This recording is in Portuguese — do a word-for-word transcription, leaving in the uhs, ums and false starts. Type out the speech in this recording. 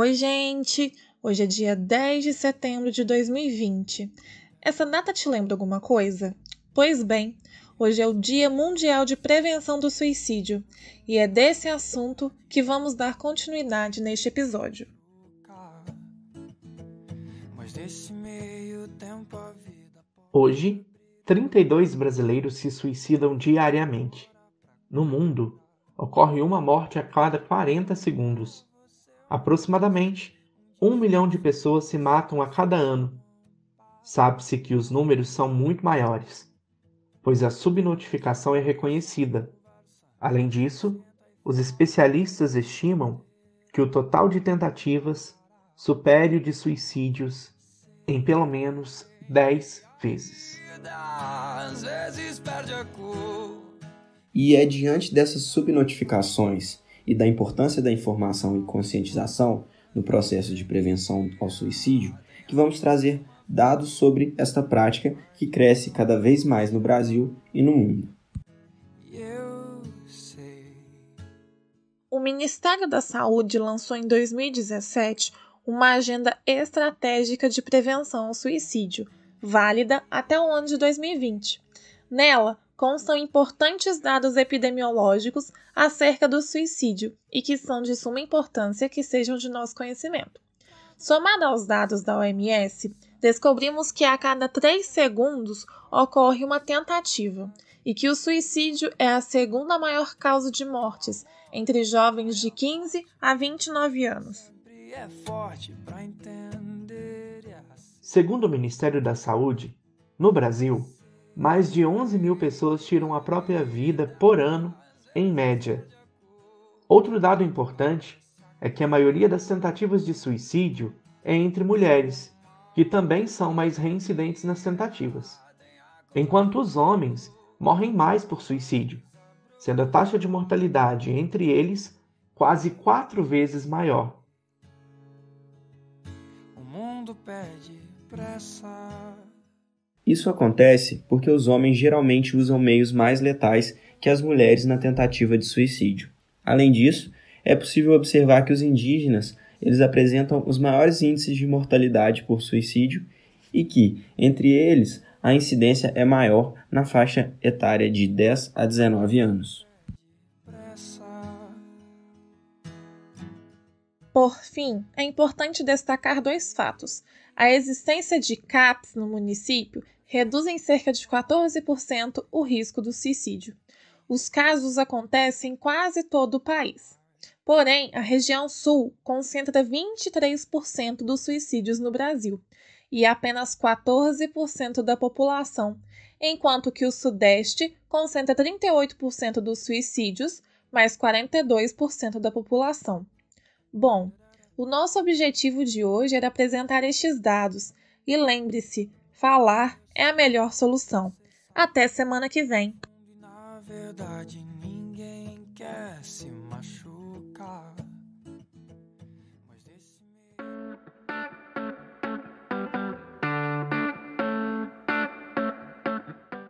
Oi, gente! Hoje é dia dez de setembro de dois mil e vinte. Essa data te lembra alguma coisa? Pois bem, hoje é o Dia Mundial de Prevenção do Suicídio e é desse assunto que vamos dar continuidade neste episódio. Hoje, trinta e dois brasileiros se suicidam diariamente. No mundo, ocorre uma morte a cada quarenta segundos. Aproximadamente, um milhão de pessoas se matam a cada ano. Sabe-se que os números são muito maiores, pois a subnotificação é reconhecida. Além disso, os especialistas estimam que o total de tentativas supere o de suicídios em pelo menos dez vezes. E é diante dessas subnotificações e da importância da informação e conscientização no processo de prevenção ao suicídio, que vamos trazer dados sobre esta prática que cresce cada vez mais no Brasil e no mundo. O Ministério da Saúde lançou em dois mil e dezessete uma agenda estratégica de prevenção ao suicídio, válida até o ano de dois mil e vinte. Nela, constam importantes dados epidemiológicos acerca do suicídio e que são de suma importância que sejam de nosso conhecimento. Somado aos dados da O M S, descobrimos que a cada três segundos ocorre uma tentativa e que o suicídio é a segunda maior causa de mortes entre jovens de quinze a vinte e nove anos. Segundo o Ministério da Saúde, no Brasil, mais de onze mil pessoas tiram a própria vida por ano, em média. Outro dado importante é que a maioria das tentativas de suicídio é entre mulheres, que também são mais reincidentes nas tentativas, enquanto os homens morrem mais por suicídio, sendo a taxa de mortalidade entre eles quase quatro vezes maior. O mundo pede pressa. Isso acontece porque os homens geralmente usam meios mais letais que as mulheres na tentativa de suicídio. Além disso, é possível observar que os indígenas eles apresentam os maiores índices de mortalidade por suicídio e que, entre eles, a incidência é maior na faixa etária de dez a dezenove anos. Por fim, é importante destacar dois fatos. A existência de C A Ps no município reduz em cerca de quatorze por cento o risco do suicídio. Os casos acontecem em quase todo o país. Porém, a região sul concentra vinte e três por cento dos suicídios no Brasil e apenas quatorze por cento da população, enquanto que o sudeste concentra trinta e oito por cento dos suicídios, mais quarenta e dois por cento da população. Bom, o nosso objetivo de hoje era apresentar estes dados. E lembre-se, falar é a melhor solução. Até semana que vem!